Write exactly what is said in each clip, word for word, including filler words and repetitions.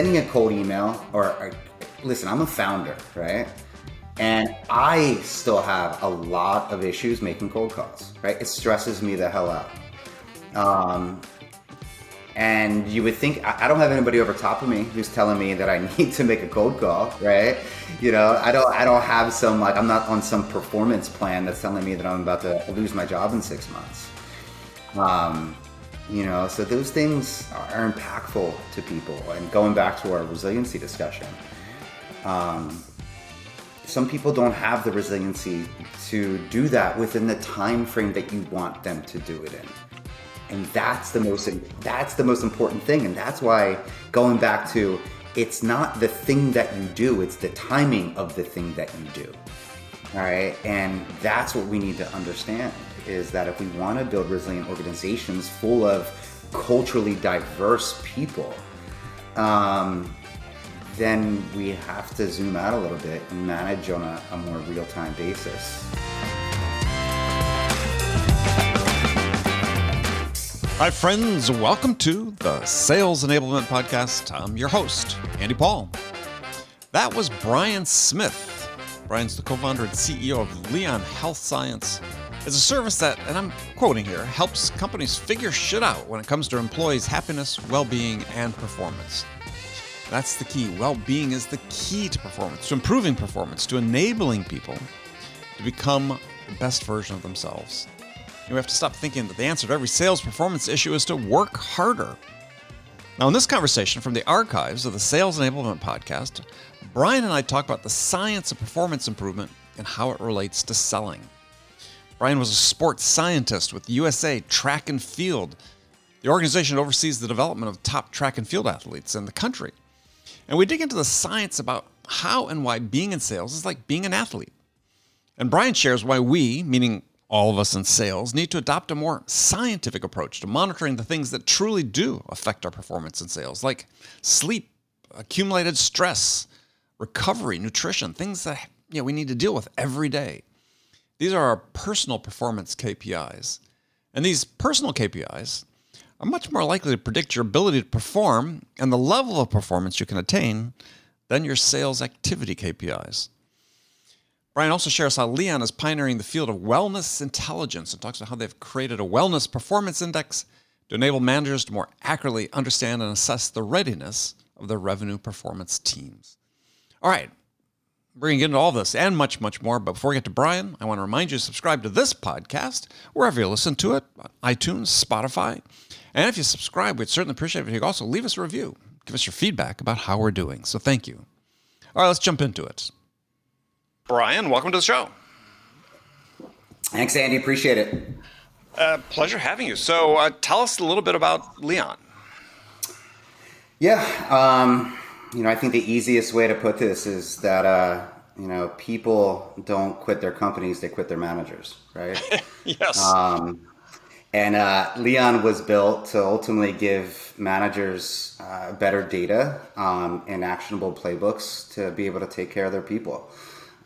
sending a cold email or, or listen, I'm a founder, right? And I still have a lot of issues making cold calls, right? It stresses me the hell out. Um, and you would think, I, I don't have anybody over top of me who's telling me that I need to make a cold call, right? You know, I don't, I don't have some, like, I'm not on some performance plan that's telling me that I'm about to lose my job in six months. Um, you know, so those things are impactful to people. And going back to our resiliency discussion, um, some people don't have the resiliency to do that within the time frame that you want them to do it in. And that's the most, that's the most important thing. And that's why, going back to, it's not the thing that you do, it's the timing of the thing that you do. All right. And that's what we need to understand, is that if we want to build resilient organizations full of culturally diverse people, um, then we have to zoom out a little bit and manage on a, a more real-time basis. Hi, friends. Welcome to the Sales Enablement Podcast. I'm your host, Andy Paul. That was Brian Smith. Brian's the co-founder and C E O of Leon Health Science. It's a service that, and I'm quoting here, helps companies figure shit out when it comes to employees' happiness, well-being, and performance. That's the key. Well-being is the key to performance, to improving performance, to enabling people to become the best version of themselves. And we have to stop thinking that the answer to every sales performance issue is to work harder. Now, in this conversation from the archives of the Sales Enablement Podcast, Brian and I talk about the science of performance improvement and how it relates to selling. Brian was a sports scientist with U S A Track and Field, the organization that oversees the development of top track and field athletes in the country. And we dig into the science about how and why being in sales is like being an athlete. And Brian shares why we, meaning all of us in sales, need to adopt a more scientific approach to monitoring the things that truly do affect our performance in sales, like sleep, accumulated stress, recovery, nutrition, things that, you know, we need to deal with every day. These are our personal performance K P Is. And these personal K P Is are much more likely to predict your ability to perform and the level of performance you can attain than your sales activity K P Is. Brian also shares how Leon is pioneering the field of wellness intelligence and talks about how they've created a wellness performance index to enable managers to more accurately understand and assess the readiness of their revenue performance teams. All right, we're going to get into all this and much, much more. But before we get to Brian, I want to remind you to subscribe to this podcast wherever you listen to it, on iTunes, Spotify. And if you subscribe, we'd certainly appreciate it if you could also leave us a review. Give us your feedback about how we're doing. So thank you. All right, let's jump into it. Brian, welcome to the show. Thanks, Andy. Appreciate it. Uh, pleasure having you. So uh, tell us a little bit about Leon. Yeah. Um, you know, I think the easiest way to put this is that, uh, you know, people don't quit their companies. They quit their managers, right? Yes. Um, And uh, Leon was built to ultimately give managers uh, better data um, and actionable playbooks to be able to take care of their people.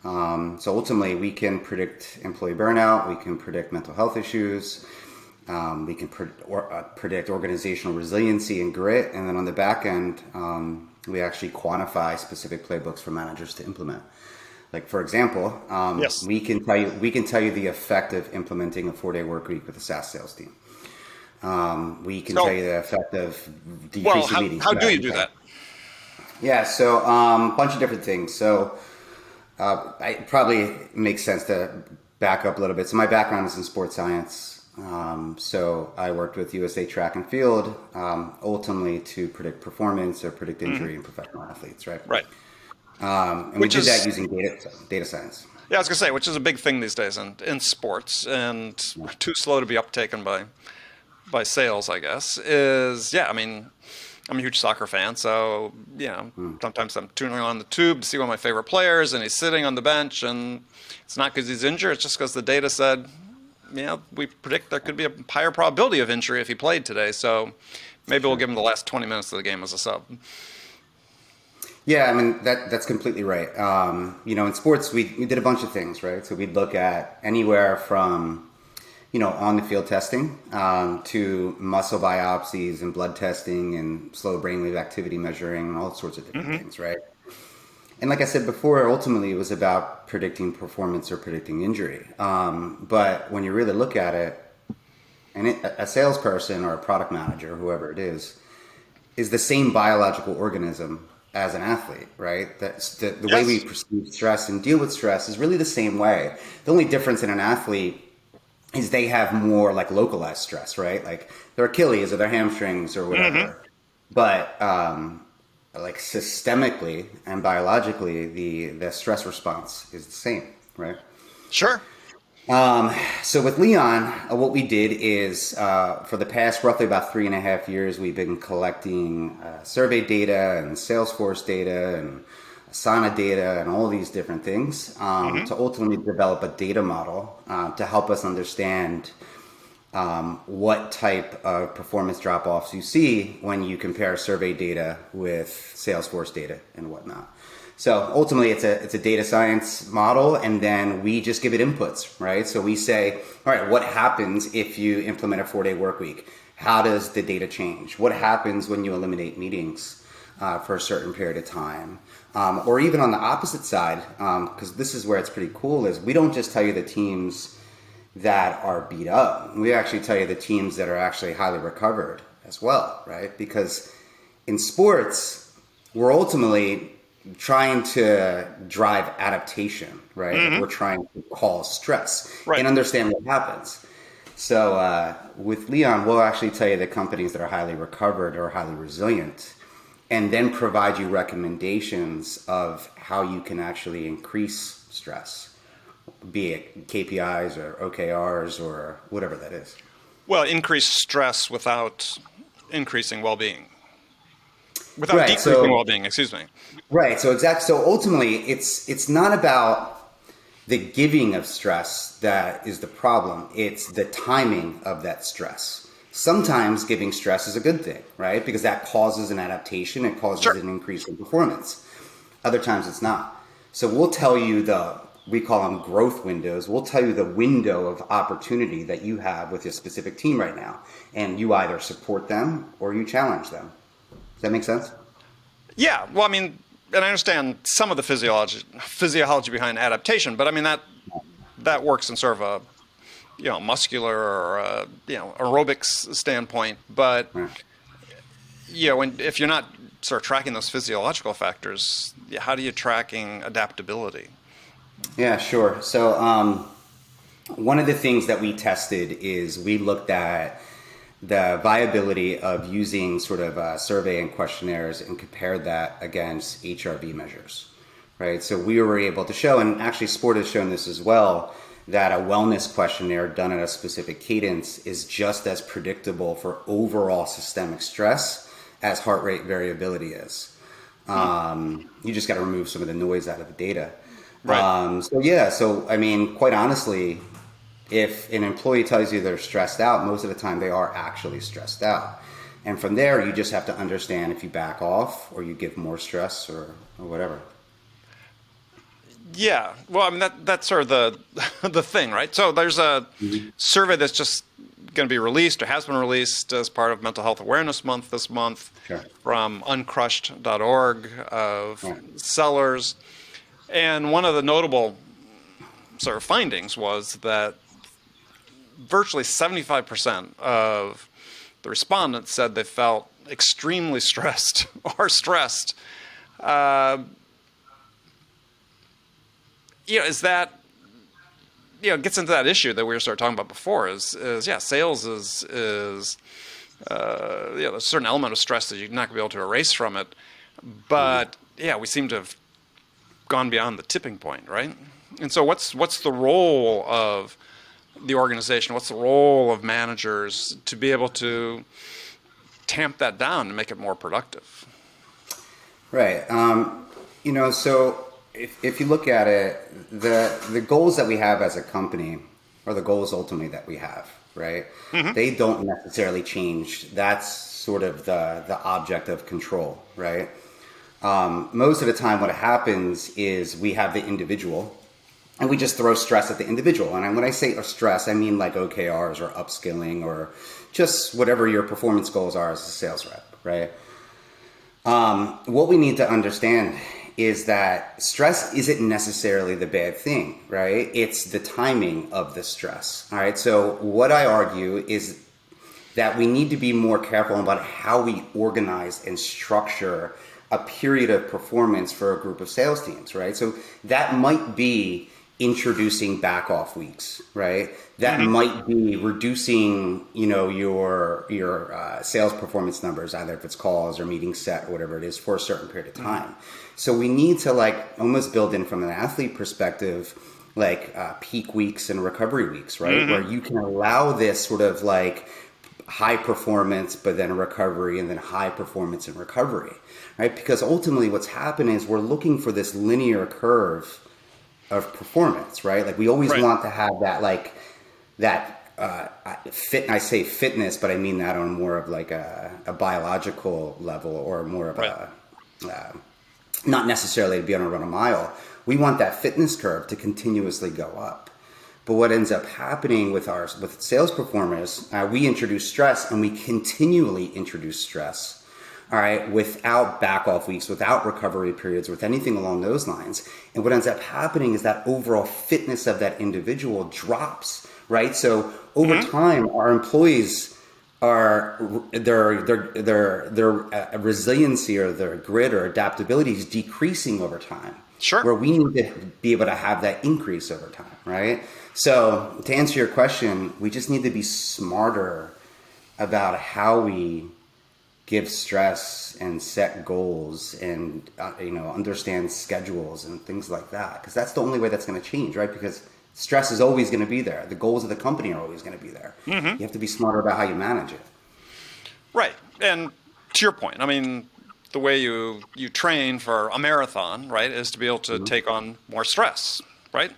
Um, so ultimately, we can predict employee burnout, we can predict mental health issues, um, we can pre- or, uh, predict organizational resiliency and grit, and then on the back end, um, we actually quantify specific playbooks for managers to implement. Like, for example, um, yes. we can tell you we can tell you the effect of implementing a four-day work week with a SaaS sales team. Um, we can so, tell you the effect of decreasing well, how, meetings. How do you do that? Yeah, so a um, bunch of different things. So uh, it probably makes sense to back up a little bit. So my background is in sports science. Um, so I worked with U S A Track and Field, um, ultimately to predict performance or predict injury mm-hmm. in professional athletes, right? Right. Um, and which we did is, that using data, data science. Yeah, I was going to say, which is a big thing these days in, in sports, and yeah. too slow to be uptaken by by sales, I guess, is, yeah, I mean, I'm a huge soccer fan, so, you know, mm. sometimes I'm tuning on the tube to see one of my favorite players, and he's sitting on the bench, and it's not because he's injured, it's just because the data said, you know, we predict there could be a higher probability of injury if he played today, so maybe sure. we'll give him the last twenty minutes of the game as a sub. Yeah, I mean, that that's completely right. Um, you know, in sports, we, we did a bunch of things, right? So we'd look at anywhere from, you know, on the field testing, um, to muscle biopsies and blood testing and slow brainwave activity measuring and all sorts of different mm-hmm. things, right? And like I said before, ultimately it was about predicting performance or predicting injury. Um, but when you really look at it, and it, a salesperson or a product manager, whoever it is, is the same biological organism as an athlete, right? That's the, the yes. way we perceive stress and deal with stress is really the same way. The only difference in an athlete is they have more like localized stress, right? Like their Achilles or their hamstrings or whatever. Mm-hmm. But um, like systemically and biologically, the, the stress response is the same, right? Sure. Um, so with Leon, uh, what we did is, uh, for the past roughly about three and a half years, we've been collecting uh, survey data and Salesforce data and Asana data and all these different things um, mm-hmm. to ultimately develop a data model uh, to help us understand um, what type of performance drop-offs you see when you compare survey data with Salesforce data and whatnot. So ultimately, it's a it's a data science model, and then we just give it inputs, right? So we say, all right, what happens if you implement a four-day work week? How does the data change? What happens when you eliminate meetings uh, for a certain period of time? Um, or even on the opposite side, because um, this is where it's pretty cool, is we don't just tell you the teams that are beat up. We actually tell you the teams that are actually highly recovered as well, right? Because in sports, we're ultimately trying to drive adaptation, right? Mm-hmm. Like we're trying to cause stress right. and understand what happens. So uh, with Leon, we'll actually tell you the companies that are highly recovered or highly resilient, and then provide you recommendations of how you can actually increase stress, be it K P Is or O K Rs or whatever that is. Well, increase stress without increasing well-being. Without right, decreasing so, well-being, excuse me. Right. So exactly. So ultimately, it's it's not about the giving of stress that is the problem. It's the timing of that stress. Sometimes giving stress is a good thing, right? Because that causes an adaptation. It causes sure. an increase in performance. Other times it's not. So we'll tell you the, we call them growth windows. We'll tell you the window of opportunity that you have with your specific team right now. And you either support them or you challenge them. Does that make sense? Yeah. Well, I mean, and I understand some of the physiology physiology behind adaptation, but I mean that that works in sort of a you know muscular or a, you know aerobics standpoint. But yeah. you know, and if you're not sort of tracking those physiological factors, how do you tracking adaptability? Yeah, sure. So um, one of the things that we tested is we looked at the viability of using sort of uh, survey and questionnaires and compared that against H R V measures, right? So we were able to show, and actually sport has shown this as well, that a wellness questionnaire done at a specific cadence is just as predictable for overall systemic stress as heart rate variability is. Um, you just got to remove some of the noise out of the data. Right. Um, so yeah, so I mean, quite honestly, if an employee tells you they're stressed out, most of the time they are actually stressed out. And from there, you just have to understand if you back off or you give more stress or, or whatever. Yeah. Well, I mean, that that's sort of the, the thing, right? So there's a mm-hmm. survey that's just going to be released or has been released as part of Mental Health Awareness Month this month sure. from uncrushed dot org of yeah. sellers. And one of the notable sort of findings was that virtually seventy-five percent of the respondents said they felt extremely stressed or stressed. Uh, you know, is that, you know, it gets into that issue that we were sort of talking about before is, is yeah, sales is, is uh, you know, there's a certain element of stress that you're not going to be able to erase from it. But, mm-hmm. yeah, we seem to have gone beyond the tipping point, right? And so what's what's the role of the organization? What's the role of managers to be able to tamp that down and make it more productive? Right. Um, you know, so if, if you look at it, the the goals that we have as a company are the goals ultimately that we have, right? Mm-hmm. They don't necessarily change. That's sort of the, the object of control, right? Um, most of the time what happens is we have the individual And we just throw stress at the individual. And when I say stress, I mean like O K Rs or upskilling or just whatever your performance goals are as a sales rep, right? Um, what we need to understand is that stress isn't necessarily the bad thing, right? It's the timing of the stress, all right? So what I argue is that we need to be more careful about how we organize and structure a period of performance for a group of sales teams, right? So that might be introducing back off weeks, right? That mm-hmm. might be reducing, you know, your your uh, sales performance numbers, either if it's calls or meetings set or whatever it is, for a certain period of time. Mm-hmm. So we need to like almost build in from an athlete perspective, like uh, peak weeks and recovery weeks, right? Mm-hmm. Where you can allow this sort of like high performance, but then recovery, and then high performance and recovery, right? Because ultimately what's happening is we're looking for this linear curve of performance, right? Like we always right. want to have that, like that uh, fit. I say fitness, but I mean that on more of like a, a biological level, or more of right. a, uh, not necessarily to be on a run a mile. We want that fitness curve to continuously go up. But what ends up happening with our, with sales performers, uh, we introduce stress, and we continually introduce stress. All right, without back off weeks, without recovery periods, with anything along those lines. And what ends up happening is that overall fitness of that individual drops, right? So over mm-hmm. time, our employees are, their their their their uh, resiliency or their grit or adaptability is decreasing over time. Sure. Where we need to be able to have that increase over time, right? So to answer your question, we just need to be smarter about how we give stress and set goals and, uh, you know, understand schedules and things like that. Because that's the only way that's going to change, right? Because stress is always going to be there. The goals of the company are always going to be there. Mm-hmm. You have to be smarter about how you manage it. Right. And to your point, I mean, the way you, you train for a marathon, right, is to be able to mm-hmm. take on more stress, right,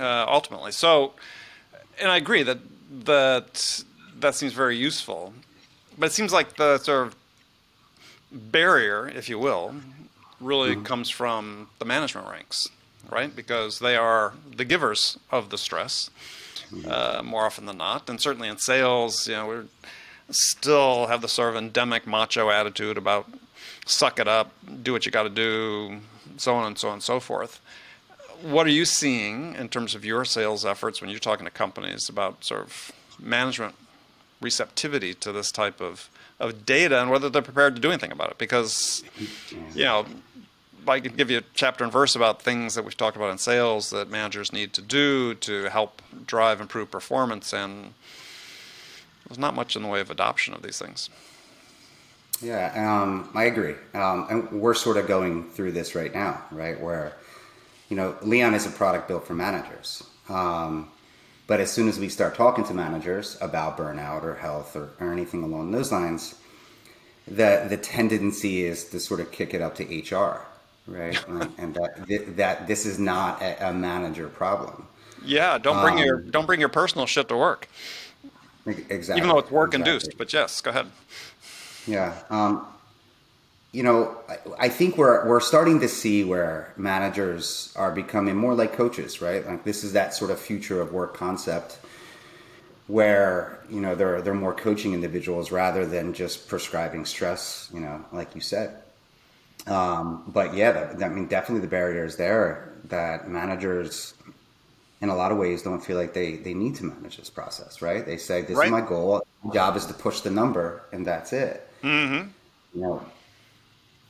uh, ultimately. So, and I agree that that, that seems very useful. But it seems like the sort of barrier, if you will, really mm-hmm. comes from the management ranks, right? Because they are the givers of the stress uh, more often than not. And certainly in sales, you know, we still have the sort of endemic macho attitude about suck it up, do what you got to do, so on and so on and so forth. What are you seeing in terms of your sales efforts when you're talking to companies about sort of management receptivity to this type of, of data, and whether they're prepared to do anything about it? Because, you know, I could give you a chapter and verse about things that we've talked about in sales that managers need to do to help drive improved performance, and there's not much in the way of adoption of these things. Yeah, um, I agree. Um, and we're sort of going through this right now, right? Where, you know, Leon is a product built for managers. Um, But as soon as we start talking to managers about burnout or health or, or anything along those lines, the the tendency is to sort of kick it up to H R, right? and, and that th- that this is not a, a manager problem. Yeah, don't bring um, your don't bring your personal shit to work. Exactly. Even though it's work exactly. induced, but yes, go ahead. Yeah, um, you know, I, I think we're we're starting to see where managers are becoming more like coaches, right? Like this is that sort of future of work concept, where you know they're they're more coaching individuals rather than just prescribing stress, you know, like you said. Um, but yeah, that, I mean, definitely the barrier is there that managers, in a lot of ways, don't feel like they they need to manage this process, right? They say this right. is my goal. My job is to push the number, and that's it. Mm-hmm. You know.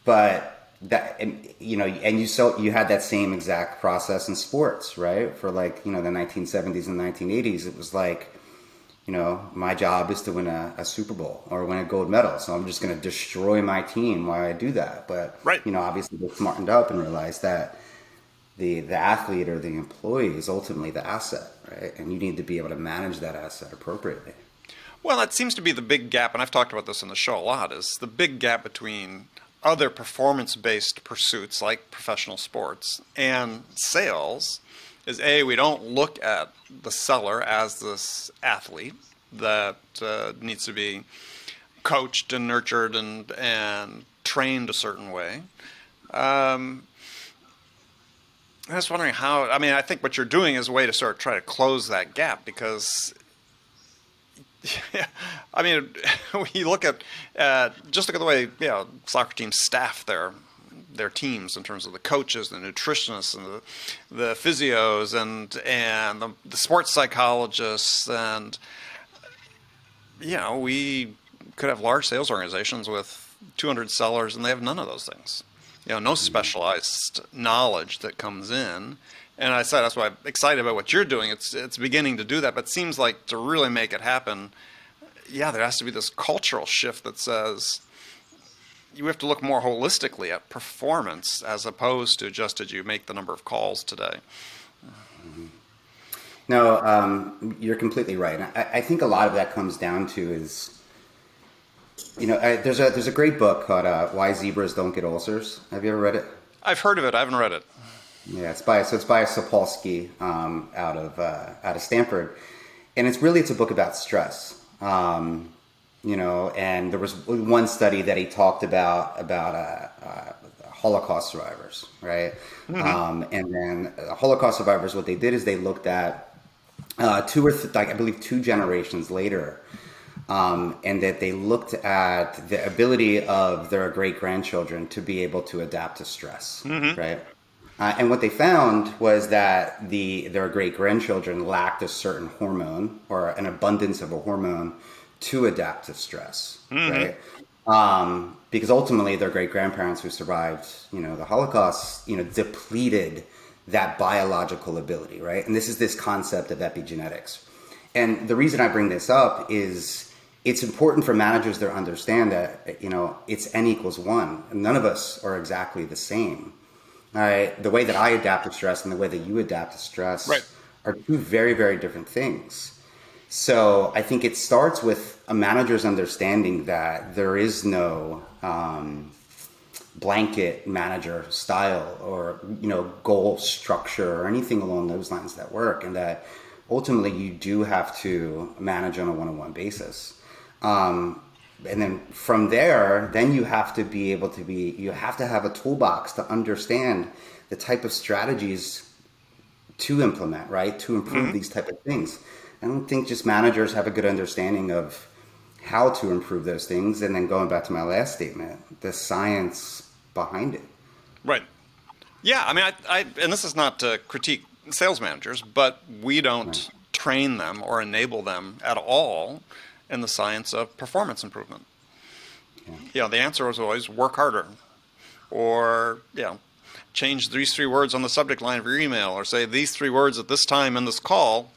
But that, and, you know, and you so you had that same exact process in sports, right? For like, you know, the nineteen seventies and nineteen eighties, it was like, you know, my job is to win a, a Super Bowl or win a gold medal. So I'm just going to destroy my team while I do that. But, right. you know, obviously they smartened up and realized that the, the athlete or the employee is ultimately the asset, right? And you need to be able to manage that asset appropriately. Well, that seems to be the big gap. And I've talked about this on the show a lot, is the big gap between other performance-based pursuits like professional sports and sales is, A, we don't look at the seller as this athlete that uh, needs to be coached and nurtured and and trained a certain way. Um, I was wondering how, I mean, I think what you're doing is a way to sort of try to close that gap because, yeah, I mean, we look at, uh, just look at the way, you know, soccer teams staff their, their teams in terms of the coaches, the nutritionists, and the, the physios, and, and the, the sports psychologists, and, you know, we could have large sales organizations with two hundred sellers, and they have none of those things. You know, no specialized knowledge that comes in. And I said, that's why I'm excited about what you're doing. It's it's beginning to do that, but it seems like to really make it happen, yeah, there has to be this cultural shift that says you have to look more holistically at performance as opposed to just did you make the number of calls today. Mm-hmm. No, um, you're completely right. I, I think a lot of that comes down to is, you know, I, there's a there's a great book called uh, Why Zebras Don't Get Ulcers. Have you ever read it? I've heard of it. I haven't read it. Yeah, it's by so it's by Sapolsky um, out of uh, out of Stanford, and it's really it's a book about stress. Um, you know, and there was one study that he talked about about uh, uh, Holocaust survivors, right? Mm-hmm. Um, and then uh, Holocaust survivors, what they did is they looked at uh, two or th- like I believe two generations later. Um, and that they looked at the ability of their great-grandchildren to be able to adapt to stress, mm-hmm. right? Uh, and what they found was that the their great-grandchildren lacked a certain hormone or an abundance of a hormone to adapt to stress, mm-hmm. right? Um, because ultimately their great-grandparents who survived, you know, the Holocaust, you know, depleted that biological ability, right? And this is this concept of epigenetics. And the reason I bring this up is... it's important for managers to understand that, you know, it's N equals one. None of us are exactly the same. All right. The way that I adapt to stress and the way that you adapt to stress right. are two very, very different things. So I think it starts with a manager's understanding that there is no um, blanket manager style or, you know, goal structure or anything along those lines that work. And that ultimately you do have to manage on a one-on-one basis. Um, and then from there, then you have to be able to be, you have to have a toolbox to understand the type of strategies to implement, right? To improve mm-hmm. these type of things. I don't think just managers have a good understanding of how to improve those things. And then going back to my last statement, the science behind it. Right. Yeah. I mean, I, I and this is not to critique sales managers, but we don't right. train them or enable them at all in the science of performance improvement. Yeah. You know, the answer was always work harder or, you know, change these three words on the subject line of your email or say these three words at this time in this call.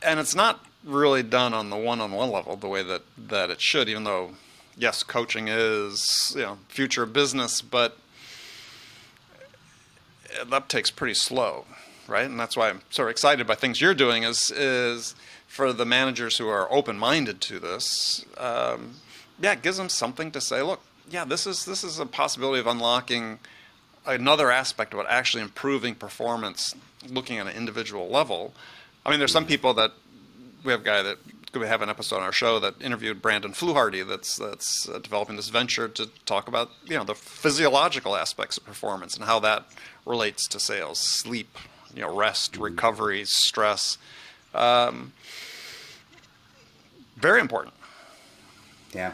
And it's not really done on the one-on-one level the way that, that it should, even though, yes, coaching is, you know, future business, but the uptake's pretty slow, right? And that's why I'm sort of excited by things you're doing is is for the managers who are open-minded to this, um, yeah, it gives them something to say, look, yeah, this is this is a possibility of unlocking another aspect of what actually improving performance, looking at an individual level. I mean, there's some people that, we have a guy that, we have an episode on our show that interviewed Brandon Fluharty that's that's uh, developing this venture to talk about, you know, the physiological aspects of performance and how that relates to sales, sleep, you know, rest, recovery, stress. Um, very important. Yeah,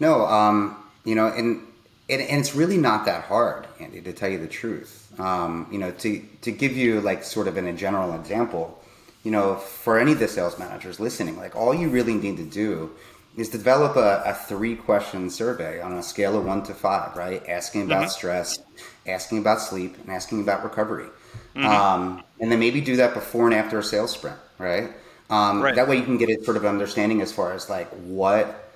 no, um, you know, and, and, and it's really not that hard, Andy, to tell you the truth. Um, you know, to, to give you like sort of in a general example, you know, for any of the sales managers listening, like all you really need to do is to develop a, a three question survey on a scale of one to five, right? Asking about mm-hmm. stress, asking about sleep, and asking about recovery. Mm-hmm. Um, and then maybe do that before and after a sales sprint, right? Um, right. That way you can get a sort of understanding as far as like what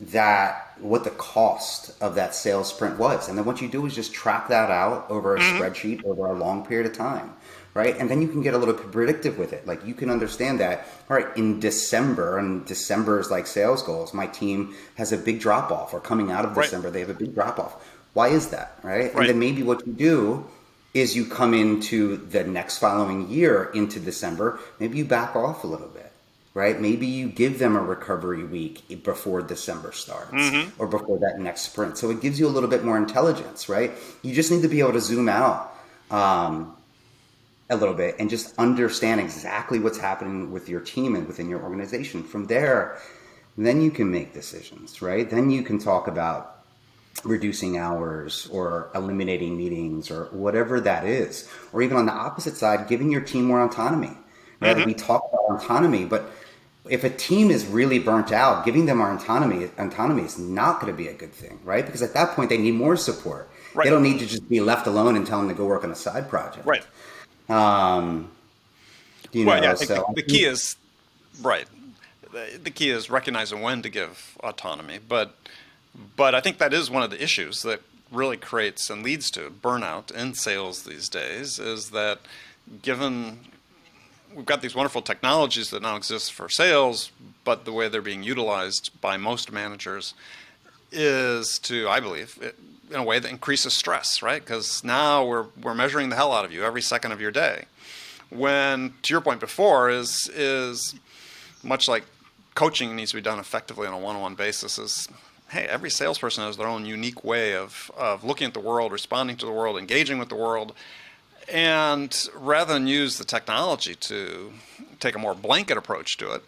that, what the cost of that sales sprint was. And then what you do is just track that out over a mm-hmm. spreadsheet over a long period of time, right? And then you can get a little predictive with it. Like you can understand that, all right, in December, and December's like sales goals, my team has a big drop off, or coming out of December, right. they have a big drop off. Why is that, right? right? And then maybe what you do is you come into the next following year into December, maybe you back off a little bit, right? Maybe you give them a recovery week before December starts mm-hmm. or before that next sprint. So it gives you a little bit more intelligence, right? You just need to be able to zoom out um, a little bit and just understand exactly what's happening with your team and within your organization. From there, then you can make decisions, right? Then you can talk about reducing hours or eliminating meetings or whatever that is. Or even on the opposite side, giving your team more autonomy. Right? Mm-hmm. We talk about autonomy, but if a team is really burnt out, giving them our autonomy, autonomy is not going to be a good thing, right? Because at that point, they need more support. Right. They don't need to just be left alone and tell them to go work on a side project. Right. Um, you know, well, yeah, I think so. the, the key is, right. The, the key is recognizing when to give autonomy. But but I think that is one of the issues that really creates and leads to burnout in sales these days, is that given we've got these wonderful technologies that now exist for sales, but the way they're being utilized by most managers is to, I believe, it, in a way that increases stress, right? Because now we're we're measuring the hell out of you every second of your day. When, to your point before, is is much like coaching needs to be done effectively on a one-on-one basis, is, hey, every salesperson has their own unique way of, of looking at the world, responding to the world, engaging with the world. And rather than use the technology to take a more blanket approach to it,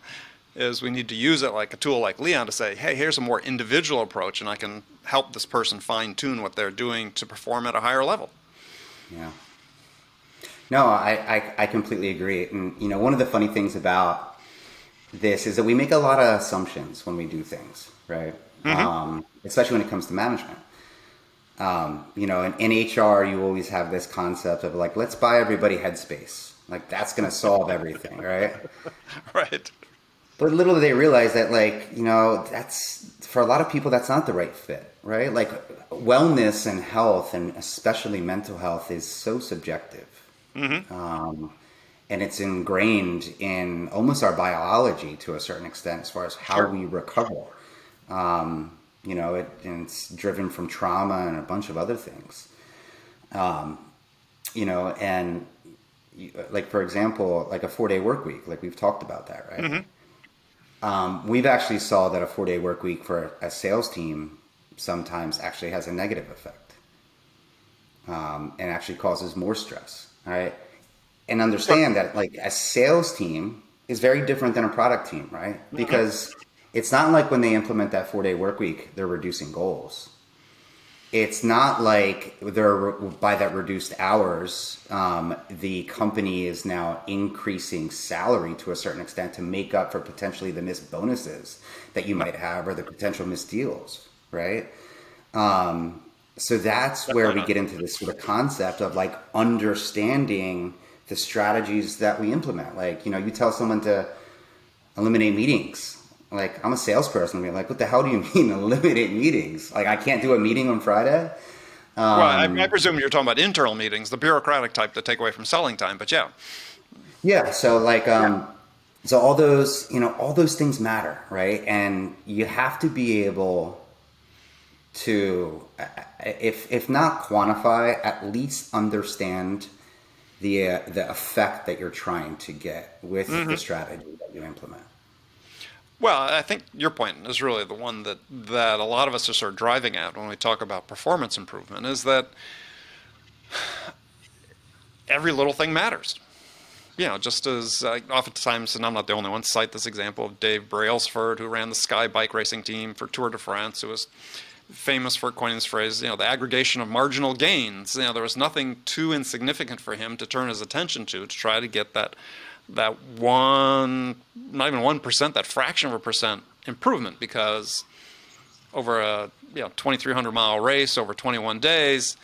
is we need to use it like a tool like Leon to say, hey, here's a more individual approach, and I can help this person fine-tune what they're doing to perform at a higher level. Yeah. No, I, I, I completely agree. And, you know, one of the funny things about this is that we make a lot of assumptions when we do things, right? Mm-hmm. Um, especially when it comes to management. Um, you know, in, in H R, you always have this concept of like, let's buy everybody Headspace. Like, that's going to solve everything, right? Right. But little do they realize that, like, you know, that's, for a lot of people, that's not the right fit, right? Like, wellness and health, and especially mental health, is so subjective. Mm-hmm. Um, and it's ingrained in almost our biology to a certain extent as far as how sure. we recover. Um, you know, it, and it's driven from trauma and a bunch of other things. Um, you know, and you, like, for example, like a four-day work week, like we've talked about that, right? Mm-hmm. Um, we've actually saw that a four-day work week for a sales team sometimes actually has a negative effect, um, and actually causes more stress, all right? And understand that, like, a sales team is very different than a product team, right? Because it's not like when they implement that four-day work week, they're reducing goals. It's not like they're, by that reduced hours, um, the company is now increasing salary to a certain extent to make up for potentially the missed bonuses that you might have or the potential missed deals, right? Um, so that's where we get into this sort of concept of like understanding the strategies that we implement. Like, you know, you tell someone to eliminate meetings. Like, I'm a salesperson. I'm like, what the hell do you mean eliminate meetings? Like, I can't do a meeting on Friday? Um, well, I, I presume you're talking about internal meetings, the bureaucratic type that take away from selling time, but yeah. Yeah, so like, um, so all those, you know, all those things matter, right? And you have to be able to, if if not quantify, at least understand the, uh, the effect that you're trying to get with mm-hmm. the strategy that you implement. Well, I think your point is really the one that, that a lot of us are sort of driving at when we talk about performance improvement, is that every little thing matters. You know, just as uh, oftentimes, and I'm not the only one, cite this example of Dave Brailsford, who ran the Sky bike racing team for Tour de France, who was famous for coining this phrase, you know, the aggregation of marginal gains. You know, there was nothing too insignificant for him to turn his attention to, to try to get that that one, not even one percent, that fraction of a percent improvement, because over a you know twenty-three hundred mile race over twenty-one days,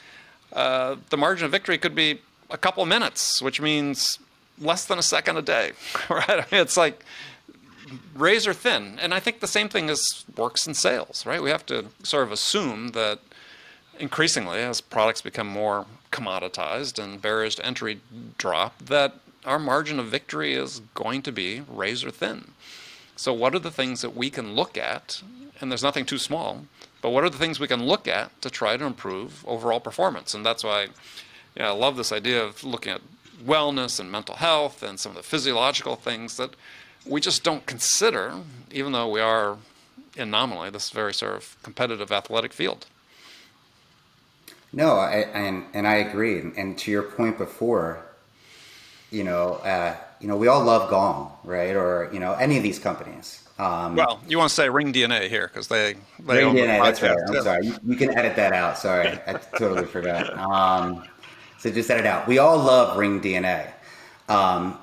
uh, the margin of victory could be a couple of minutes, which means less than a second a day, right? I mean, it's like razor thin, and I think the same thing is works in sales, right? We have to sort of assume that increasingly, as products become more commoditized and barriers to entry drop, that our margin of victory is going to be razor thin. So what are the things that we can look at? And there's nothing too small, but what are the things we can look at to try to improve overall performance? And that's why, you know, I love this idea of looking at wellness and mental health and some of the physiological things that we just don't consider, even though we are in nominally this very sort of competitive athletic field. No, I, I and I agree. And, and to your point before, you know, uh, you know, we all love Gong, right? Or, you know, any of these companies. Um, well, you want to say Ring D N A here because they, they Ring D N A, that's right. I'm sorry. You, you can edit that out. Sorry. I totally forgot. Um, so just edit it out. We all love Ring D N A, um,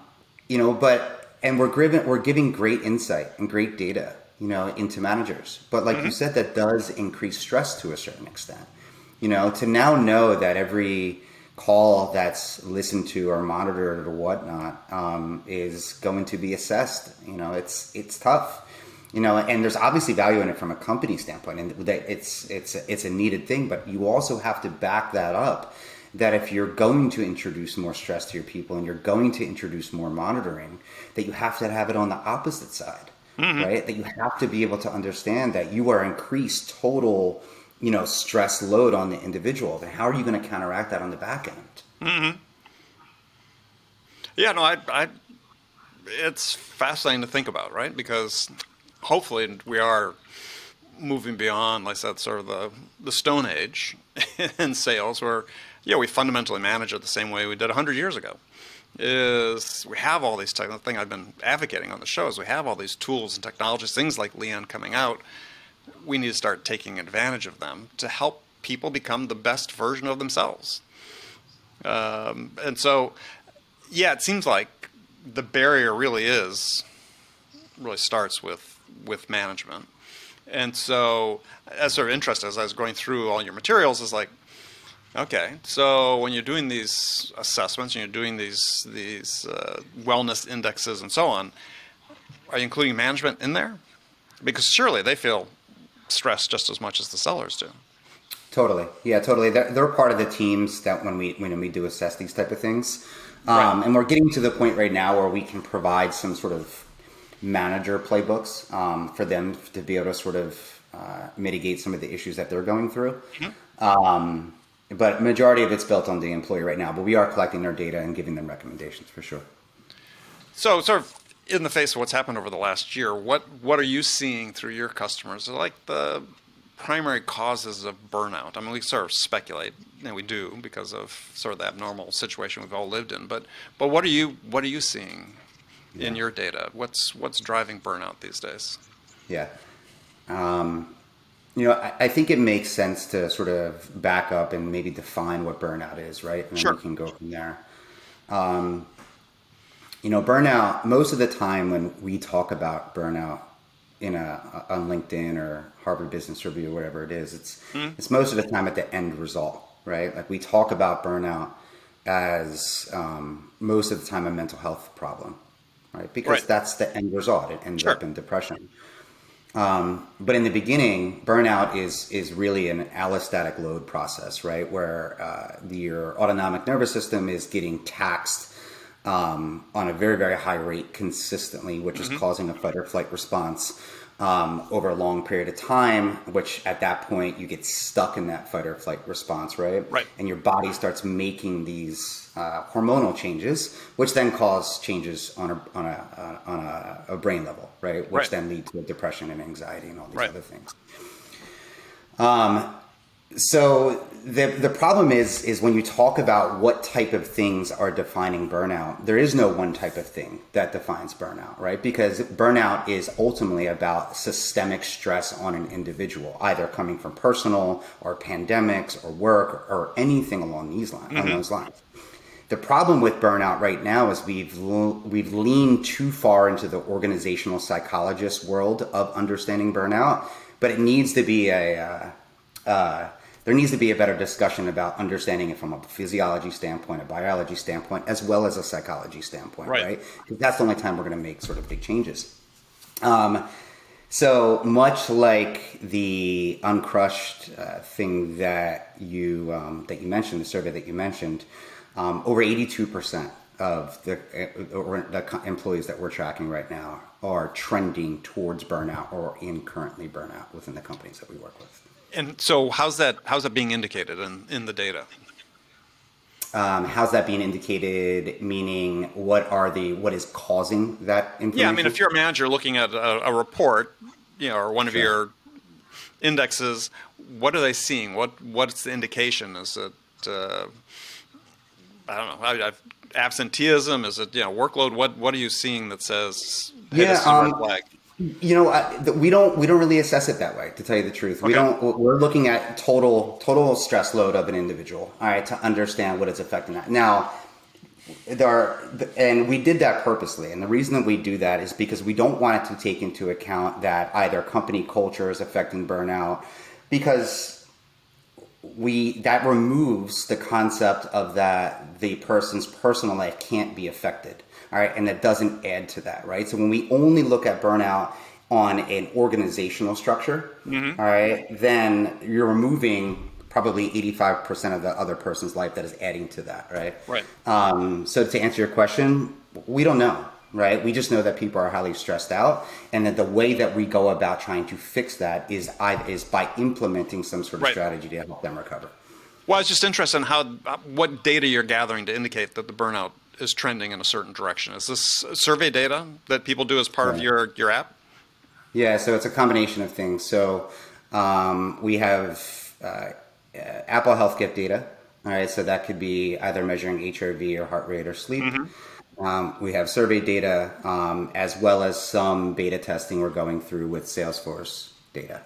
you know, but, and we're given, we're giving great insight and great data, you know, into managers. But like mm-hmm. you said, that does increase stress to a certain extent, you know, to now know that every call that's listened to or monitored or whatnot um, is going to be assessed. You know, it's, it's tough. You know, and there's obviously value in it from a company standpoint, and it's it's it's a needed thing. But you also have to back that up. That if you're going to introduce more stress to your people, and you're going to introduce more monitoring, that you have to have it on the opposite side, mm-hmm. right? That you have to be able to understand that you are increased total, you know, stress load on the individual. Then how are you going to counteract that on the back end? Mm-hmm. Yeah, no, I, I, it's fascinating to think about, right? Because hopefully we are moving beyond, like I said, sort of the, the Stone Age in sales where, yeah, we fundamentally manage it the same way we did one hundred years ago. Is we have all these tech, the thing I've been advocating on the show is we have all these tools and technologies, things like Leon coming out. We need to start taking advantage of them to help people become the best version of themselves. Um, and so, yeah, it seems like the barrier really is, really starts with, with management. And so as sort of interested as I was going through all your materials is like, okay, so when you're doing these assessments and you're doing these these uh, wellness indexes and so on, are you including management in there? Because surely they feel stressed just as much as the sellers do. Totally. Yeah, totally. They're, they're part of the teams that when we when we do assess these type of things. Right. Um, and we're getting to the point right now where we can provide some sort of manager playbooks um, for them to be able to sort of uh, mitigate some of the issues that they're going through. Mm-hmm. Um, but majority of it's built on the employee right now, but we are collecting their data and giving them recommendations for sure. So sort of in the face of what's happened over the last year, what, what are you seeing through your customers? Like the primary causes of burnout? I mean, we sort of speculate and we do because of sort of the abnormal situation we've all lived in, but, but what are you, what are you seeing in your data? What's what's driving burnout these days? Yeah. Um, you know, I, I think it makes sense to sort of back up and maybe define what burnout is, right? And sure. Then we can go from there. Um, you know, burnout, most of the time when we talk about burnout in a, on LinkedIn or Harvard Business Review, or whatever it is, it's mm-hmm. it's most of the time at the end result, right? Like we talk about burnout as um, most of the time a mental health problem. Right, because right. that's the end result. It ends sure. up in depression. Um, but in the beginning, burnout is is really an allostatic load process, right? Where uh, the, your autonomic nervous system is getting taxed um, on a very, very high rate consistently, which mm-hmm. is causing a fight or flight response um, over a long period of time, which at that point you get stuck in that fight or flight response, right? Right. And your body starts making these Uh, hormonal changes, which then cause changes on a on a on a, a brain level, right? Which right. then lead to depression and anxiety and all these right. other things. Um, so the the problem is is when you talk about what type of things are defining burnout, there is no one type of thing that defines burnout, right? Because burnout is ultimately about systemic stress on an individual, either coming from personal or pandemics or work or, or anything along these lines. Mm-hmm. On those lines. The problem with burnout right now is we've we've leaned too far into the organizational psychologist world of understanding burnout, but it needs to be a uh, uh, there needs to be a better discussion about understanding it from a physiology standpoint, a biology standpoint, as well as a psychology standpoint, right? right? 'Cause that's the only time we're going to make sort of big changes. Um, so much like the Uncrushed uh, thing that you um, that you mentioned, the survey that you mentioned. Um, over eighty-two percent of the, uh, the employees that we're tracking right now are trending towards burnout or in currently burnout within the companies that we work with. And so how's that, how's that being indicated in, in the data? Um, how's that being indicated? Meaning what are the, what is causing that? Yeah. I mean, if you're a manager looking at a, a report, you know, or one of sure. your indexes, what are they seeing? What What's the indication? Is it, uh, I don't know, I, I've, absenteeism? Is it, you know, workload? What What are you seeing that says, hey, yeah, this is um, red flag? You know, I, we don't we don't really assess it that way, to tell you the truth. Okay. We don't. We're looking at total total stress load of an individual, all right, to understand what it's affecting that. Now, there are, and we did that purposely. And the reason that we do that is because we don't want it to take into account that either company culture is affecting burnout, because we that removes the concept of that the person's personal life can't be affected. All right, and that doesn't add to that, right? So when we only look at burnout on an organizational structure, mm-hmm. all right, then you're removing probably eighty-five percent of the other person's life that is adding to that, right? Right. Um, so to answer your question, we don't know, right? We just know that people are highly stressed out, and that the way that we go about trying to fix that is is by implementing some sort of right. strategy to help them recover. Well, it's just interesting how what data you're gathering to indicate that the burnout is trending in a certain direction. Is this survey data that people do as part right. of your, your app? Yeah, so it's a combination of things. So um, we have uh, Apple HealthKit data, all right? So that could be either measuring H R V or heart rate or sleep. Mm-hmm. Um, we have survey data um, as well as some beta testing we're going through with Salesforce data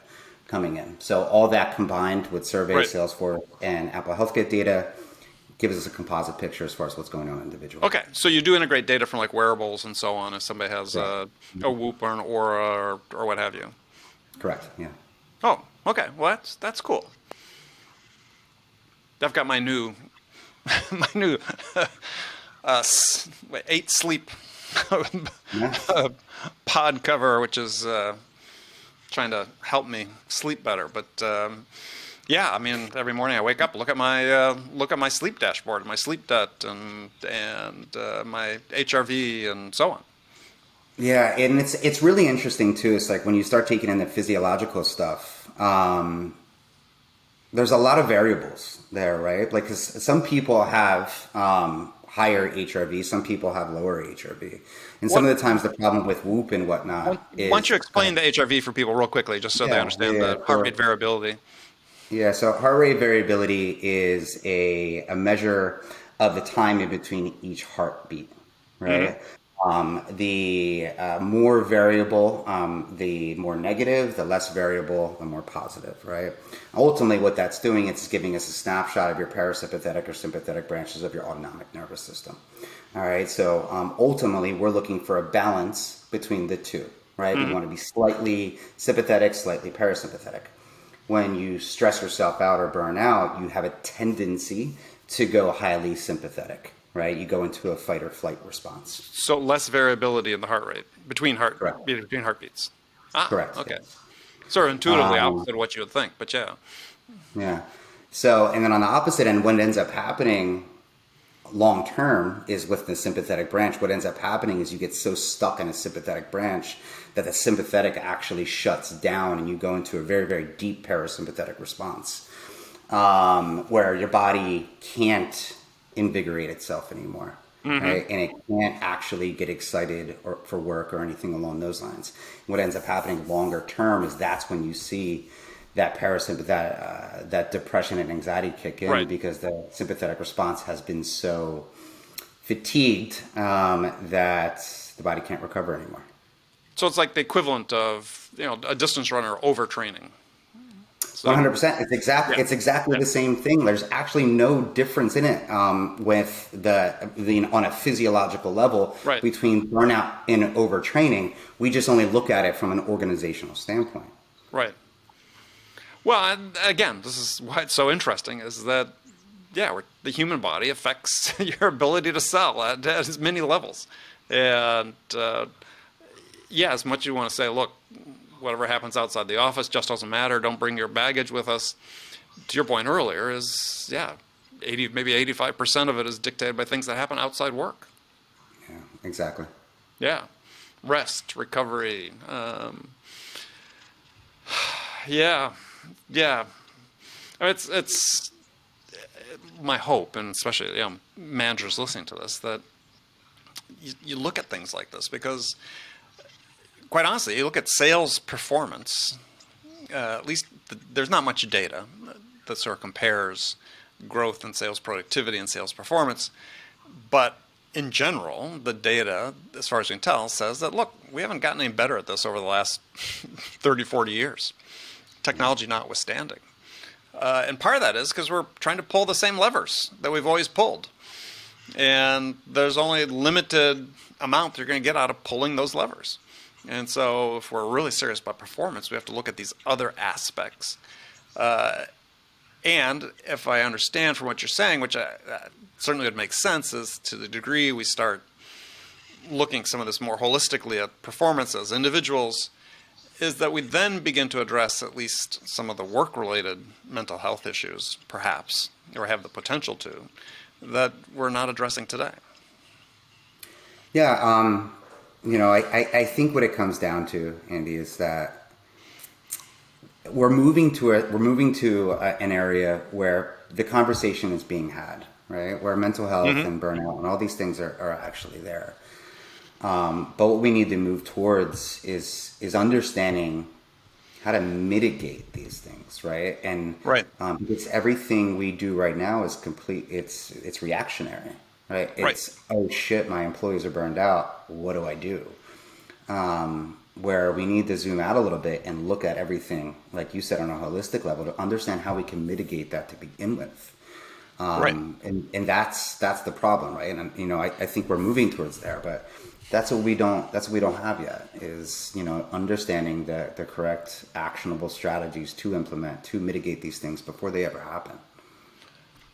coming in. So all that combined with survey, right. Salesforce, and Apple HealthKit data gives us a composite picture as far as what's going on individually. Okay, so you do integrate data from like wearables and so on if somebody has yeah. a, a Whoop or an Aura or, or what have you. Correct, yeah. Oh, okay, well that's, that's cool. I've got my new, my new uh, Eight Sleep yeah. uh, pod cover, which is uh, trying to help me sleep better, but um, yeah, I mean, every morning I wake up, look at my uh, look at my sleep dashboard, my sleep debt, and and uh, my H R V, and so on. Yeah, and it's it's really interesting too. It's like when you start taking in the physiological stuff, um, there's a lot of variables there, right? Like, 'cause some people have um, higher H R V, some people have lower H R V, and some what, of the times the problem with Whoop and whatnot. Why, is, why don't you explain uh, the H R V for people real quickly, just so yeah, they understand yeah, the heart rate variability? Yeah, so heart rate variability is a, a measure of the time in between each heartbeat, right? Mm-hmm. Um, the uh, more variable, um, the more negative, the less variable, the more positive, right? Ultimately, what that's doing is giving us a snapshot of your parasympathetic or sympathetic branches of your autonomic nervous system, all right? So um, ultimately, we're looking for a balance between the two, right? Mm-hmm. We want to be slightly sympathetic, slightly parasympathetic. When you stress yourself out or burn out, you have a tendency to go highly sympathetic, right? You go into a fight or flight response. So less variability in the heart rate between heart Correct. between heartbeats. Ah, Correct. Okay. Yes. Sort of intuitively um, opposite of what you would think, but yeah. Yeah. So, and then on the opposite end, what ends up happening long term is with the sympathetic branch, what ends up happening is you get so stuck in a sympathetic branch that the sympathetic actually shuts down and you go into a very, very deep parasympathetic response um, where your body can't invigorate itself anymore, mm-hmm. right? And it can't actually get excited or, for work or anything along those lines. What ends up happening longer term is that's when you see that parasympathetic, that, uh, that depression and anxiety kick in, right. because the sympathetic response has been so fatigued um, that the body can't recover anymore. So it's like the equivalent of, you know, a distance runner overtraining. So, one hundred percent. It's exactly yeah. it's exactly yeah. the same thing. There's actually no difference in it um, with the, the on a physiological level right. between burnout and overtraining. We just only look at it from an organizational standpoint. Right. Well, again, this is why it's so interesting is that, yeah, we're, the human body affects your ability to sell at, at as many levels. And, uh, yeah, as much as you want to say, look, whatever happens outside the office just doesn't matter. Don't bring your baggage with us. To your point earlier is, yeah, eighty maybe eighty-five percent of it is dictated by things that happen outside work. Yeah, exactly. Yeah. Rest, recovery. Um, yeah. Yeah, it's it's my hope, and especially you know, managers listening to this, that you, you look at things like this because, quite honestly, you look at sales performance uh, at least th- there's not much data that sort of compares growth in sales productivity and sales performance. But in general, the data, as far as we can tell, says that, look, we haven't gotten any better at this over the last thirty, forty years, technology notwithstanding. Uh, and part of that is because we're trying to pull the same levers that we've always pulled. And there's only a limited amount you're going to get out of pulling those levers. And so if we're really serious about performance, we have to look at these other aspects. Uh, and if I understand from what you're saying, which I, uh, certainly would make sense, is to the degree we start looking some of this more holistically at performance as individuals, is that we then begin to address at least some of the work-related mental health issues, perhaps, or have the potential to, that we're not addressing today. Yeah, um, you know, I, I, I think what it comes down to, Andy, is that we're moving to a, we're moving to a, an area where the conversation is being had, right? Where mental health mm-hmm. and burnout and all these things are, are actually there. Um, but what we need to move towards is is understanding how to mitigate these things, right? And right. Um, because everything we do right now is complete. It's it's reactionary, right? It's right. Oh shit, my employees are burned out. What do I do? Um, where we need to zoom out a little bit and look at everything, like you said, on a holistic level to understand how we can mitigate that to begin with. Um, right. And and that's that's the problem, right? And you know, I, I think we're moving towards there, but. That's what we don't. That's what we don't have yet. Is you know understanding the the correct actionable strategies to implement to mitigate these things before they ever happen.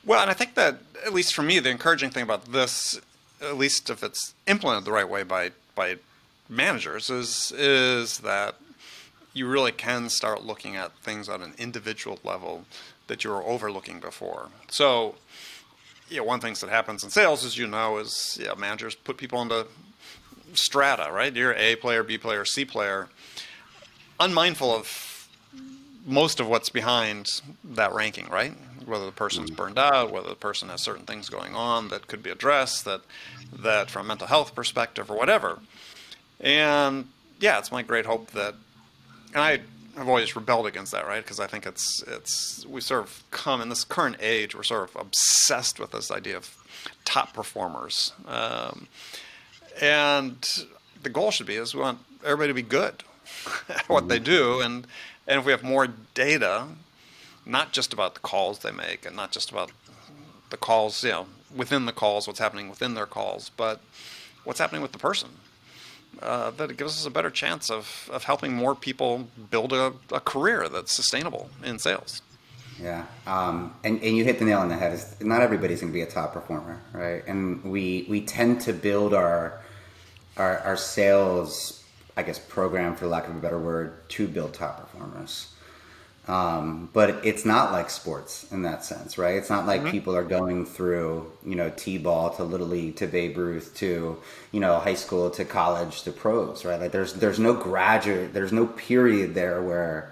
Well, and I think that at least for me, the encouraging thing about this, at least if it's implemented the right way by by managers, is is that you really can start looking at things on an individual level that you were overlooking before. So, yeah, you know, one thing that happens in sales, as you know, is yeah, managers put people into strata, right? You're A player, B player, C player, unmindful of most of what's behind that ranking, right? Whether the person's burned out, whether the person has certain things going on that could be addressed, that that from a mental health perspective or whatever. And yeah, it's my great hope that, and I have always rebelled against that, right? Because I think it's, it's, we sort of come in this current age, we're sort of obsessed with this idea of top performers. Um, And the goal should be is we want everybody to be good at what they do. And, and if we have more data, not just about the calls they make and not just about the calls, you know, within the calls, what's happening within their calls, but what's happening with the person, uh, that it gives us a better chance of, of helping more people build a, a career that's sustainable in sales. Yeah. Um, and, and you hit the nail on the head. It's, not everybody's going to be a top performer, right? And we we tend to build our, our our sales, I guess, program, for lack of a better word, to build top performers. Um, but it's not like sports in that sense, right? It's not like mm-hmm. people are going through, you know, T-ball to Little League to Babe Ruth to, you know, high school to college to pros, right? Like there's there's no graduate, there's no period there where,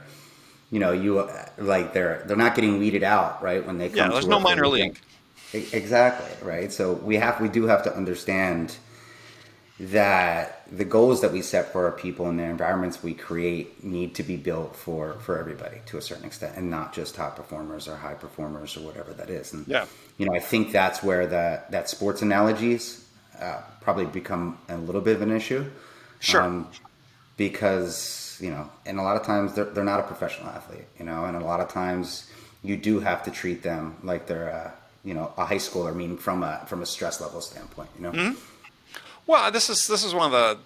you know, you like they're they're not getting weeded out, right? When they come yeah, there's to no minor league. Exactly, right? So we have we do have to understand that the goals that we set for our people and the environments we create need to be built for for everybody to a certain extent, and not just top performers or high performers or whatever that is. And yeah, you know, I think that's where the that sports analogies uh, probably become a little bit of an issue. Sure. Um, because. You know, and a lot of times they're they're not a professional athlete, you know, and a lot of times you do have to treat them like they're, uh, you know, a high schooler. I mean, from a from a stress level standpoint, you know. Mm-hmm. Well, this is this is one of the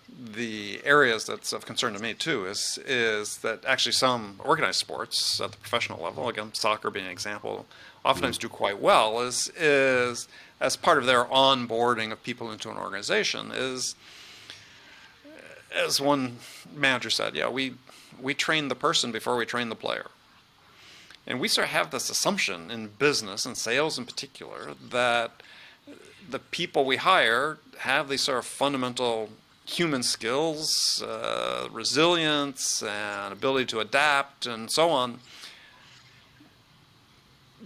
the areas that's of concern to me too. Is is that actually some organized sports at the professional level, again, soccer being an example, oftentimes mm-hmm. do quite well. Is is as part of their onboarding of people into an organization is. As one manager said, yeah, we we train the person before we train the player. And we sort of have this assumption in business and sales in particular that the people we hire have these sort of fundamental human skills, uh, resilience and ability to adapt and so on,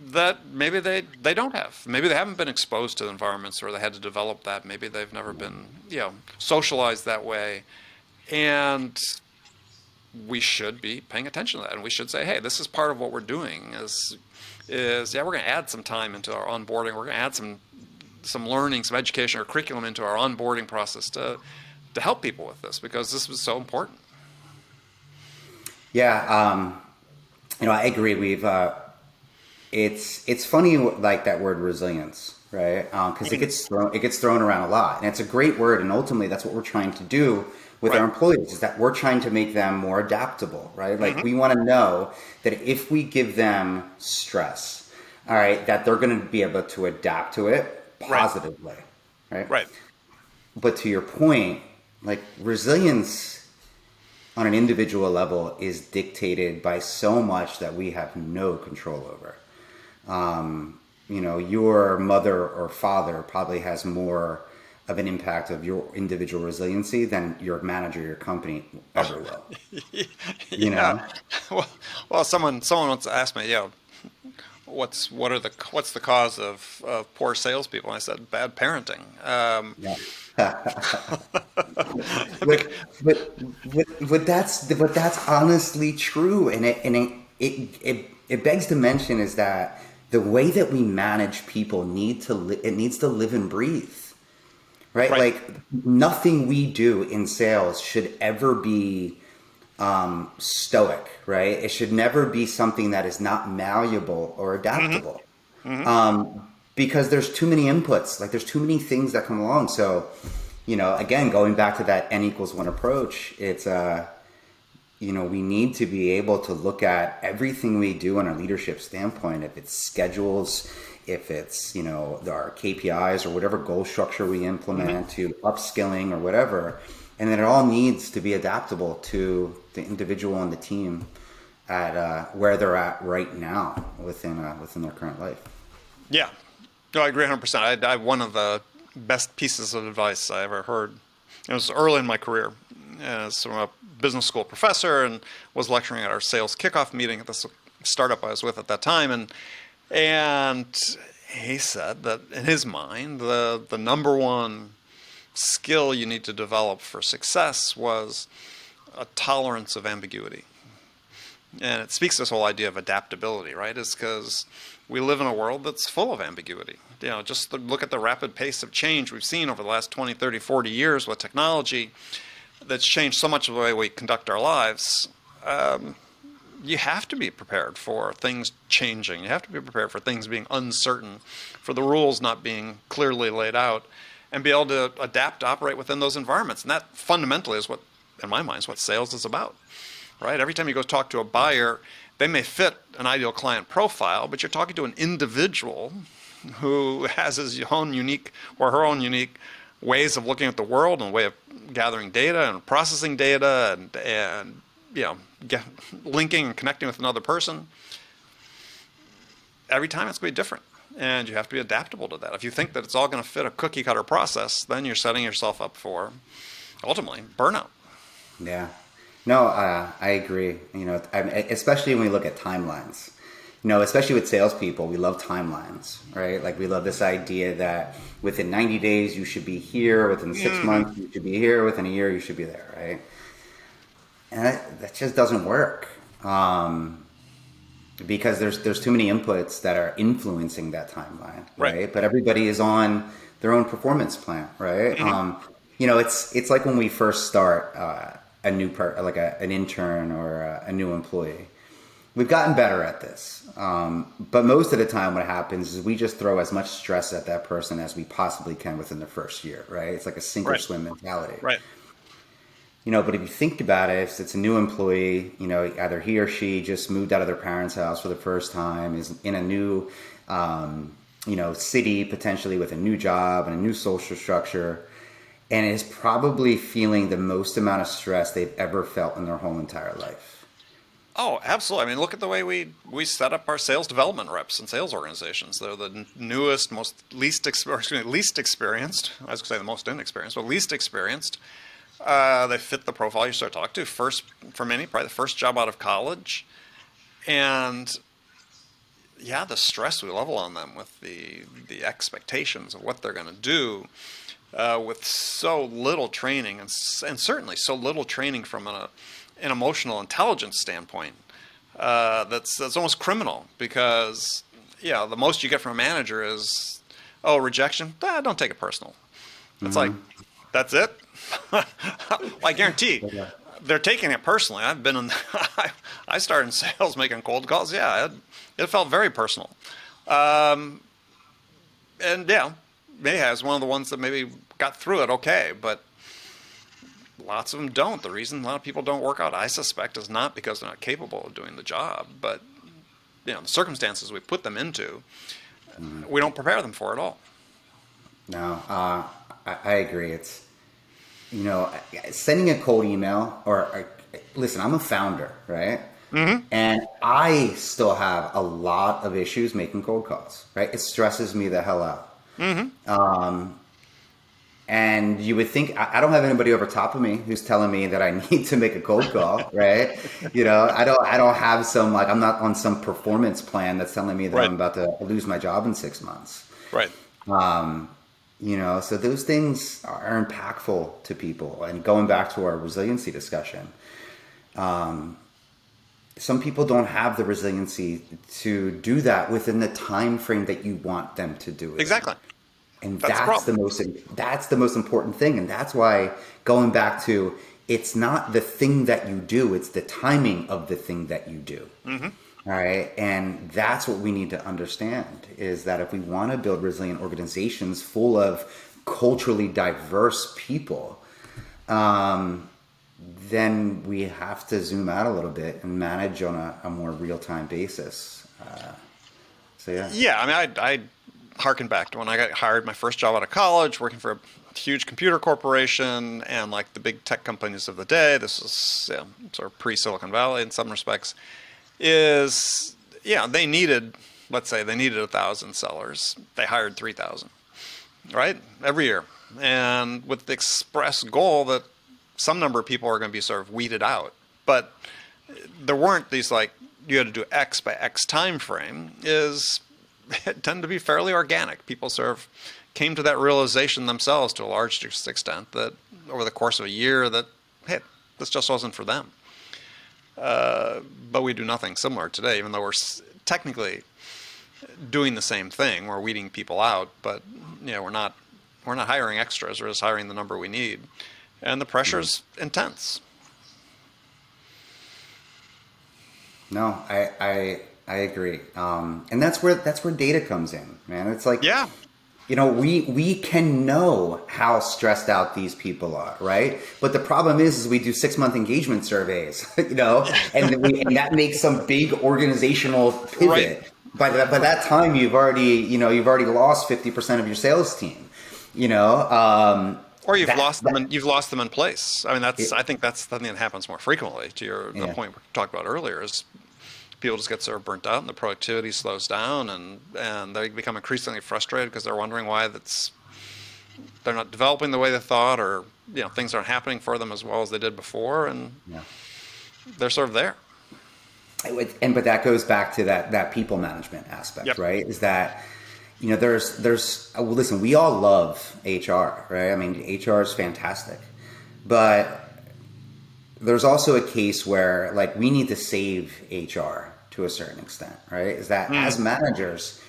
that maybe they, they don't have. Maybe they haven't been exposed to environments where they had to develop that. Maybe they've never been, you know, socialized that way. And we should be paying attention to that, and we should say, hey, this is part of what we're doing is, is yeah, we're going to add some time into our onboarding. We're going to add some some learning, some education or curriculum into our onboarding process to to help people with this, because this was so important. Yeah, um, you know, I agree. We've uh, it's it's funny, like that word resilience, right? Because um, it gets thrown, it gets thrown around a lot, and it's a great word. And ultimately, that's what we're trying to do with right. our employees, is that we're trying to make them more adaptable, right? Like mm-hmm. we want to know that if we give them stress, all right, that they're going to be able to adapt to it positively, right? Right. right. But to your point, like resilience on an individual level is dictated by so much that we have no control over. Um, you know, your mother or father probably has more of an impact of your individual resiliency than your manager, your company ever will. You yeah. know, well, well, someone someone once asked me, you know, what's what are the what's the cause of, of poor salespeople? And I said, bad parenting. Um, yeah. but, but, but, but that's but that's honestly true, and it and it, it it it begs to mention is that the way that we manage people need to li- it needs to live and breathe, right? right? Like nothing we do in sales should ever be um, stoic, right? It should never be something that is not malleable or adaptable. Mm-hmm. Mm-hmm. Um, Because there's too many inputs, like there's too many things that come along. So, you know, again, going back to that N equals one approach, it's, uh, you know, we need to be able to look at everything we do on a leadership standpoint. If it's schedules, if it's, you know, our K P Is or whatever goal structure we implement mm-hmm. to upskilling or whatever. And then it all needs to be adaptable to the individual and the team at uh, where they're at right now within uh, within their current life. Yeah. No, I agree one hundred percent. I, I one of the best pieces of advice I ever heard. It was early in my career. I was a business school professor and was lecturing at our sales kickoff meeting at this startup I was with at that time. And and he said that in his mind, the, the number one skill you need to develop for success was a tolerance of ambiguity. And it speaks to this whole idea of adaptability, right? It's because we live in a world that's full of ambiguity. You know, just look at the rapid pace of change we've seen over the last twenty, thirty, forty years with technology that's changed so much of the way we conduct our lives. Um, you have to be prepared for things changing. You have to be prepared for things being uncertain, for the rules not being clearly laid out, and be able to adapt to operate within those environments. And that fundamentally is what, in my mind, is what sales is about, right? Every time you go talk to a buyer, they may fit an ideal client profile, but you're talking to an individual who has his own unique or her own unique ways of looking at the world and way of gathering data and processing data and, and you know, get, linking and connecting with another person. Every time it's going to be different, and you have to be adaptable to that. If you think that it's all going to fit a cookie cutter process, then you're setting yourself up for, ultimately, burnout. Yeah. No, uh, I agree. You know, I, especially when we look at timelines, you know, especially with salespeople, we love timelines, right? Like we love this idea that within ninety days, you should be here, within six mm. months, you should be here, within a year, you should be there, right? And that, that just doesn't work um, because there's, there's too many inputs that are influencing that timeline, right? right? But everybody is on their own performance plan, right? Mm-hmm. Um, you know, it's, it's like when we first start, uh, a new part, like a, an intern or a, a new employee. We've gotten better at this, um, but most of the time, what happens is we just throw as much stress at that person as we possibly can within the first year, right? It's like a sink right. or swim mentality, right? You know, but if you think about it, if it's a new employee, you know, either he or she just moved out of their parents' house for the first time, is in a new, um, you know, city potentially with a new job and a new social structure. And is probably feeling the most amount of stress they've ever felt in their whole entire life. Oh, absolutely. I mean, look at the way we, we set up our sales development reps and sales organizations. They're the newest, most least, excuse me, least experienced. I was going to say the most inexperienced, but least experienced. Uh, they fit the profile you start talking to. First, for many, probably the first job out of college. And yeah, the stress we level on them with the the expectations of what they're going to do. Uh, with so little training and, and certainly so little training from an, an emotional intelligence standpoint, uh, that's that's almost criminal, because yeah, the most you get from a manager is, oh, rejection. Ah, don't take it personal. It's mm-hmm. like, that's it. Well, I guarantee they're taking it personally. I've been in. The, I started in sales making cold calls. Yeah, it, it felt very personal. Um, and yeah, Mayha is one of the ones that maybe got through it okay, but lots of them don't. The reason a lot of people don't work out, I suspect, is not because they're not capable of doing the job, but you know, the circumstances we put them into, mm-hmm. we don't prepare them for at all. No, uh, I, I agree. It's, you know, sending a cold email or, or listen, I'm a founder, right? Mm-hmm. And I still have a lot of issues making cold calls, right? It stresses me the hell out. Mm-hmm. Um, and you would think I, I don't have anybody over top of me who's telling me that I need to make a cold call, right? You know, I don't, I don't have some, like, I'm not on some performance plan that's telling me that right. I'm about to lose my job in six months. Right. Um, you know, so those things are impactful to people. And going back to our resiliency discussion, um, some people don't have the resiliency to do that within the time frame that you want them to do it. Exactly. And that's, that's the, the most, that's the most important thing. And that's why, going back to, it's not the thing that you do, it's the timing of the thing that you do. Mm-hmm. All right. And that's what we need to understand, is that if we want to build resilient organizations full of culturally diverse people, um, then we have to zoom out a little bit and manage on a, a more real-time basis. Uh, so, yeah. Yeah, I mean, I, I harken back to when I got hired, my first job out of college, working for a huge computer corporation and like the big tech companies of the day. This is you know, sort of pre-Silicon Valley in some respects. Is, yeah, they needed, let's say they needed one thousand sellers. They hired three thousand, right, every year. And with the express goal that some number of people are going to be sort of weeded out, but there weren't these like you had to do X by X time frame. Is it tend to be fairly organic. People sort of came to that realization themselves to a large extent that over the course of a year that hey, this just wasn't for them. Uh, but we do nothing similar today, even though we're technically doing the same thing. We're weeding people out, but you know we're not we're not hiring extras. We're just hiring the number we need. And the pressure's mm. intense. No, I I, I agree, um, and that's where that's where data comes in, man. It's like, yeah, you know, we we can know how stressed out these people are, right? But the problem is, is we do six month engagement surveys, you know, and, we, and that makes some big organizational pivot. Right. By the, by that time, you've already you know you've already lost fifty percent of your sales team, you know. Um, Or you've that, lost them. That, in, you've lost them in place. I mean, that's. It, I think that's something that happens more frequently. To your yeah. the point we talked about earlier, is people just get sort of burnt out, and the productivity slows down, and, and they become increasingly frustrated because they're wondering why that's they're not developing the way they thought, or you know things aren't happening for them as well as they did before, and yeah. they're sort of there. It, and but that goes back to that that people management aspect, yep. right? Is that. You know, there's, there's, well, listen, we all love H R, right? I mean, H R is fantastic, but there's also a case where like we need to save H R to a certain extent, right? Is that mm. as managers,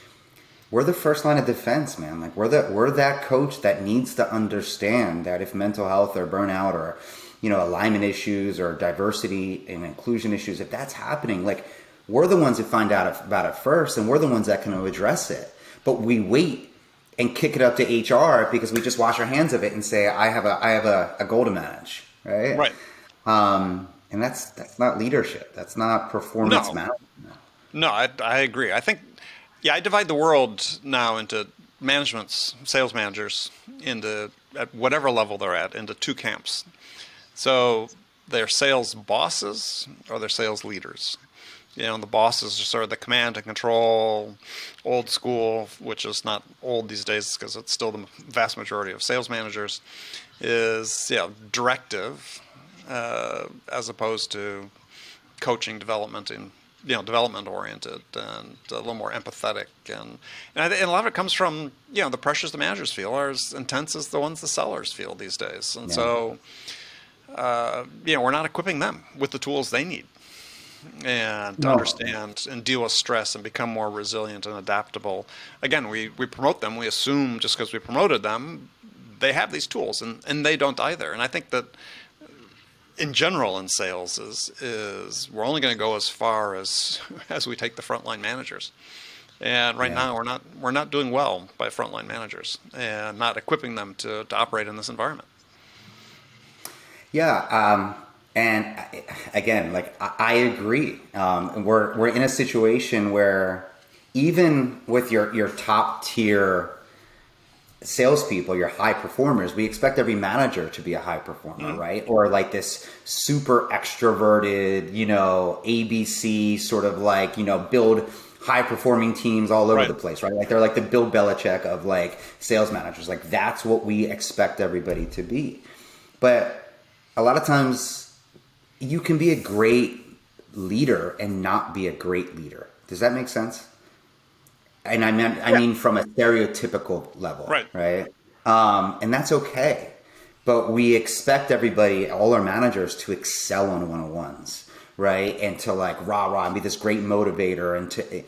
we're the first line of defense, man. Like we're the, we're that coach that needs to understand that if mental health or burnout or, you know, alignment issues or diversity and inclusion issues, if that's happening, like we're the ones who find out about it first, and we're the ones that can address it. But we wait and kick it up to H R because we just wash our hands of it and say, I have a I have a, a goal to manage, right? Right. Um, and that's that's not leadership. That's not performance no. management. No, I, I agree. I think, yeah, I divide the world now into managements, sales managers, into at whatever level they're at, into two camps. So they're sales bosses or they're sales leaders. You know, the bosses are sort of the command and control, old school, which is not old these days because it's still the vast majority of sales managers, is, you know, directive uh, as opposed to coaching, development, and, you know, development-oriented and a little more empathetic. And and, I th- and a lot of it comes from, you know, the pressures the managers feel are as intense as the ones the sellers feel these days. And yeah. so uh, you know, we're not equipping them with the tools they need and to no. understand and deal with stress and become more resilient and adaptable. Again, we, we promote them. We assume just because we promoted them, they have these tools, and, and they don't either. And I think that in general in sales is is we're only going to go as far as as we take the frontline managers. And right yeah. now we're not we're not doing well by frontline managers and not equipping them to, to operate in this environment. Yeah. Um, and again, like I, I agree. Um, we're we're in a situation where even with your, your top tier salespeople, your high performers, we expect every manager to be a high performer, mm-hmm. right? Or like this super extroverted, you know, A B C sort of like, you know, build high-performing teams all over right. the place, right? Like they're like the Bill Belichick of like sales managers. Like that's what we expect everybody to be. But a lot of times you can be a great leader and not be a great leader. Does that make sense? And I mean, I mean from a stereotypical level, right? right? Um, and that's okay. But we expect everybody, all our managers, to excel on one-on-ones. Right. And to like rah rah and be this great motivator. And to,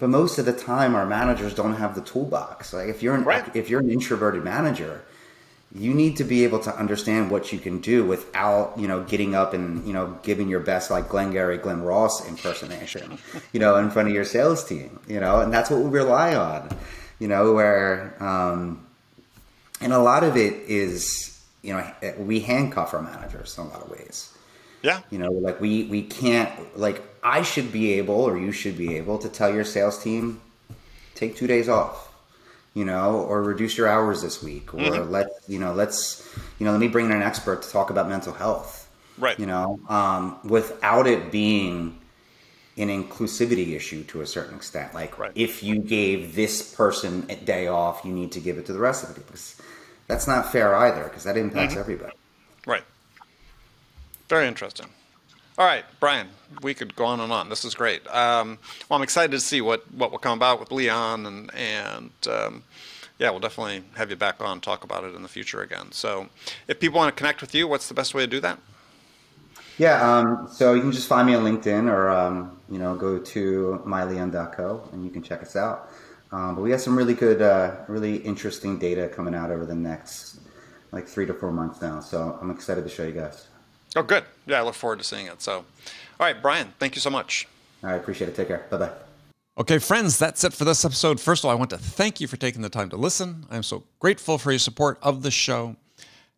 but most of the time our managers don't have the toolbox. Like if you're an, right. if you're an introverted manager, you need to be able to understand what you can do without, you know, getting up and, you know, giving your best like Glengarry Glen Ross impersonation, you know, in front of your sales team, you know, and that's what we rely on, you know, where, um, and a lot of it is, you know, we handcuff our managers in a lot of ways. Yeah. You know, like we, we can't, like I should be able, or you should be able to tell your sales team, take two days off, you know, or reduce your hours this week, or mm-hmm. let, you know, let's, you know, let me bring in an expert to talk about mental health. Right. You know, um, without it being an inclusivity issue to a certain extent. Like right. if you gave this person a day off, you need to give it to the rest of the people. That's not fair either, because that impacts mm-hmm. everybody. Right. Very interesting. All right, Brian, we could go on and on. This is great. Um, well, I'm excited to see what, what will come about with Leon, and, and um, yeah, we'll definitely have you back on, talk about it in the future again. So if people want to connect with you, what's the best way to do that? Yeah, um, so you can just find me on LinkedIn, or um, you know, go to my leon dot co and you can check us out. Um, but we have some really good, uh, really interesting data coming out over the next like three to four months now. So I'm excited to show you guys. Oh, good. Yeah, I look forward to seeing it. So, all right, Brian, thank you so much. I appreciate it. Take care. Bye-bye. Okay, friends, that's it for this episode. First of all, I want to thank you for taking the time to listen. I'm so grateful for your support of the show.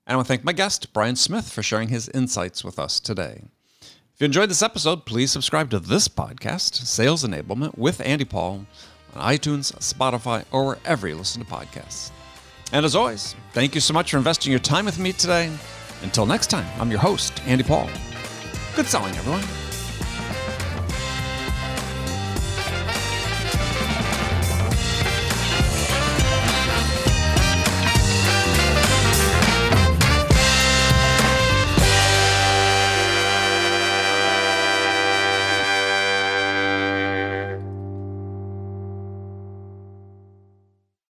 And I want to thank my guest, Brian Smith, for sharing his insights with us today. If you enjoyed this episode, please subscribe to this podcast, Sales Enablement with Andy Paul, on iTunes, Spotify, or wherever you listen to podcasts. And as always, thank you so much for investing your time with me today. Until next time, I'm your host, Andy Paul. Good selling, everyone.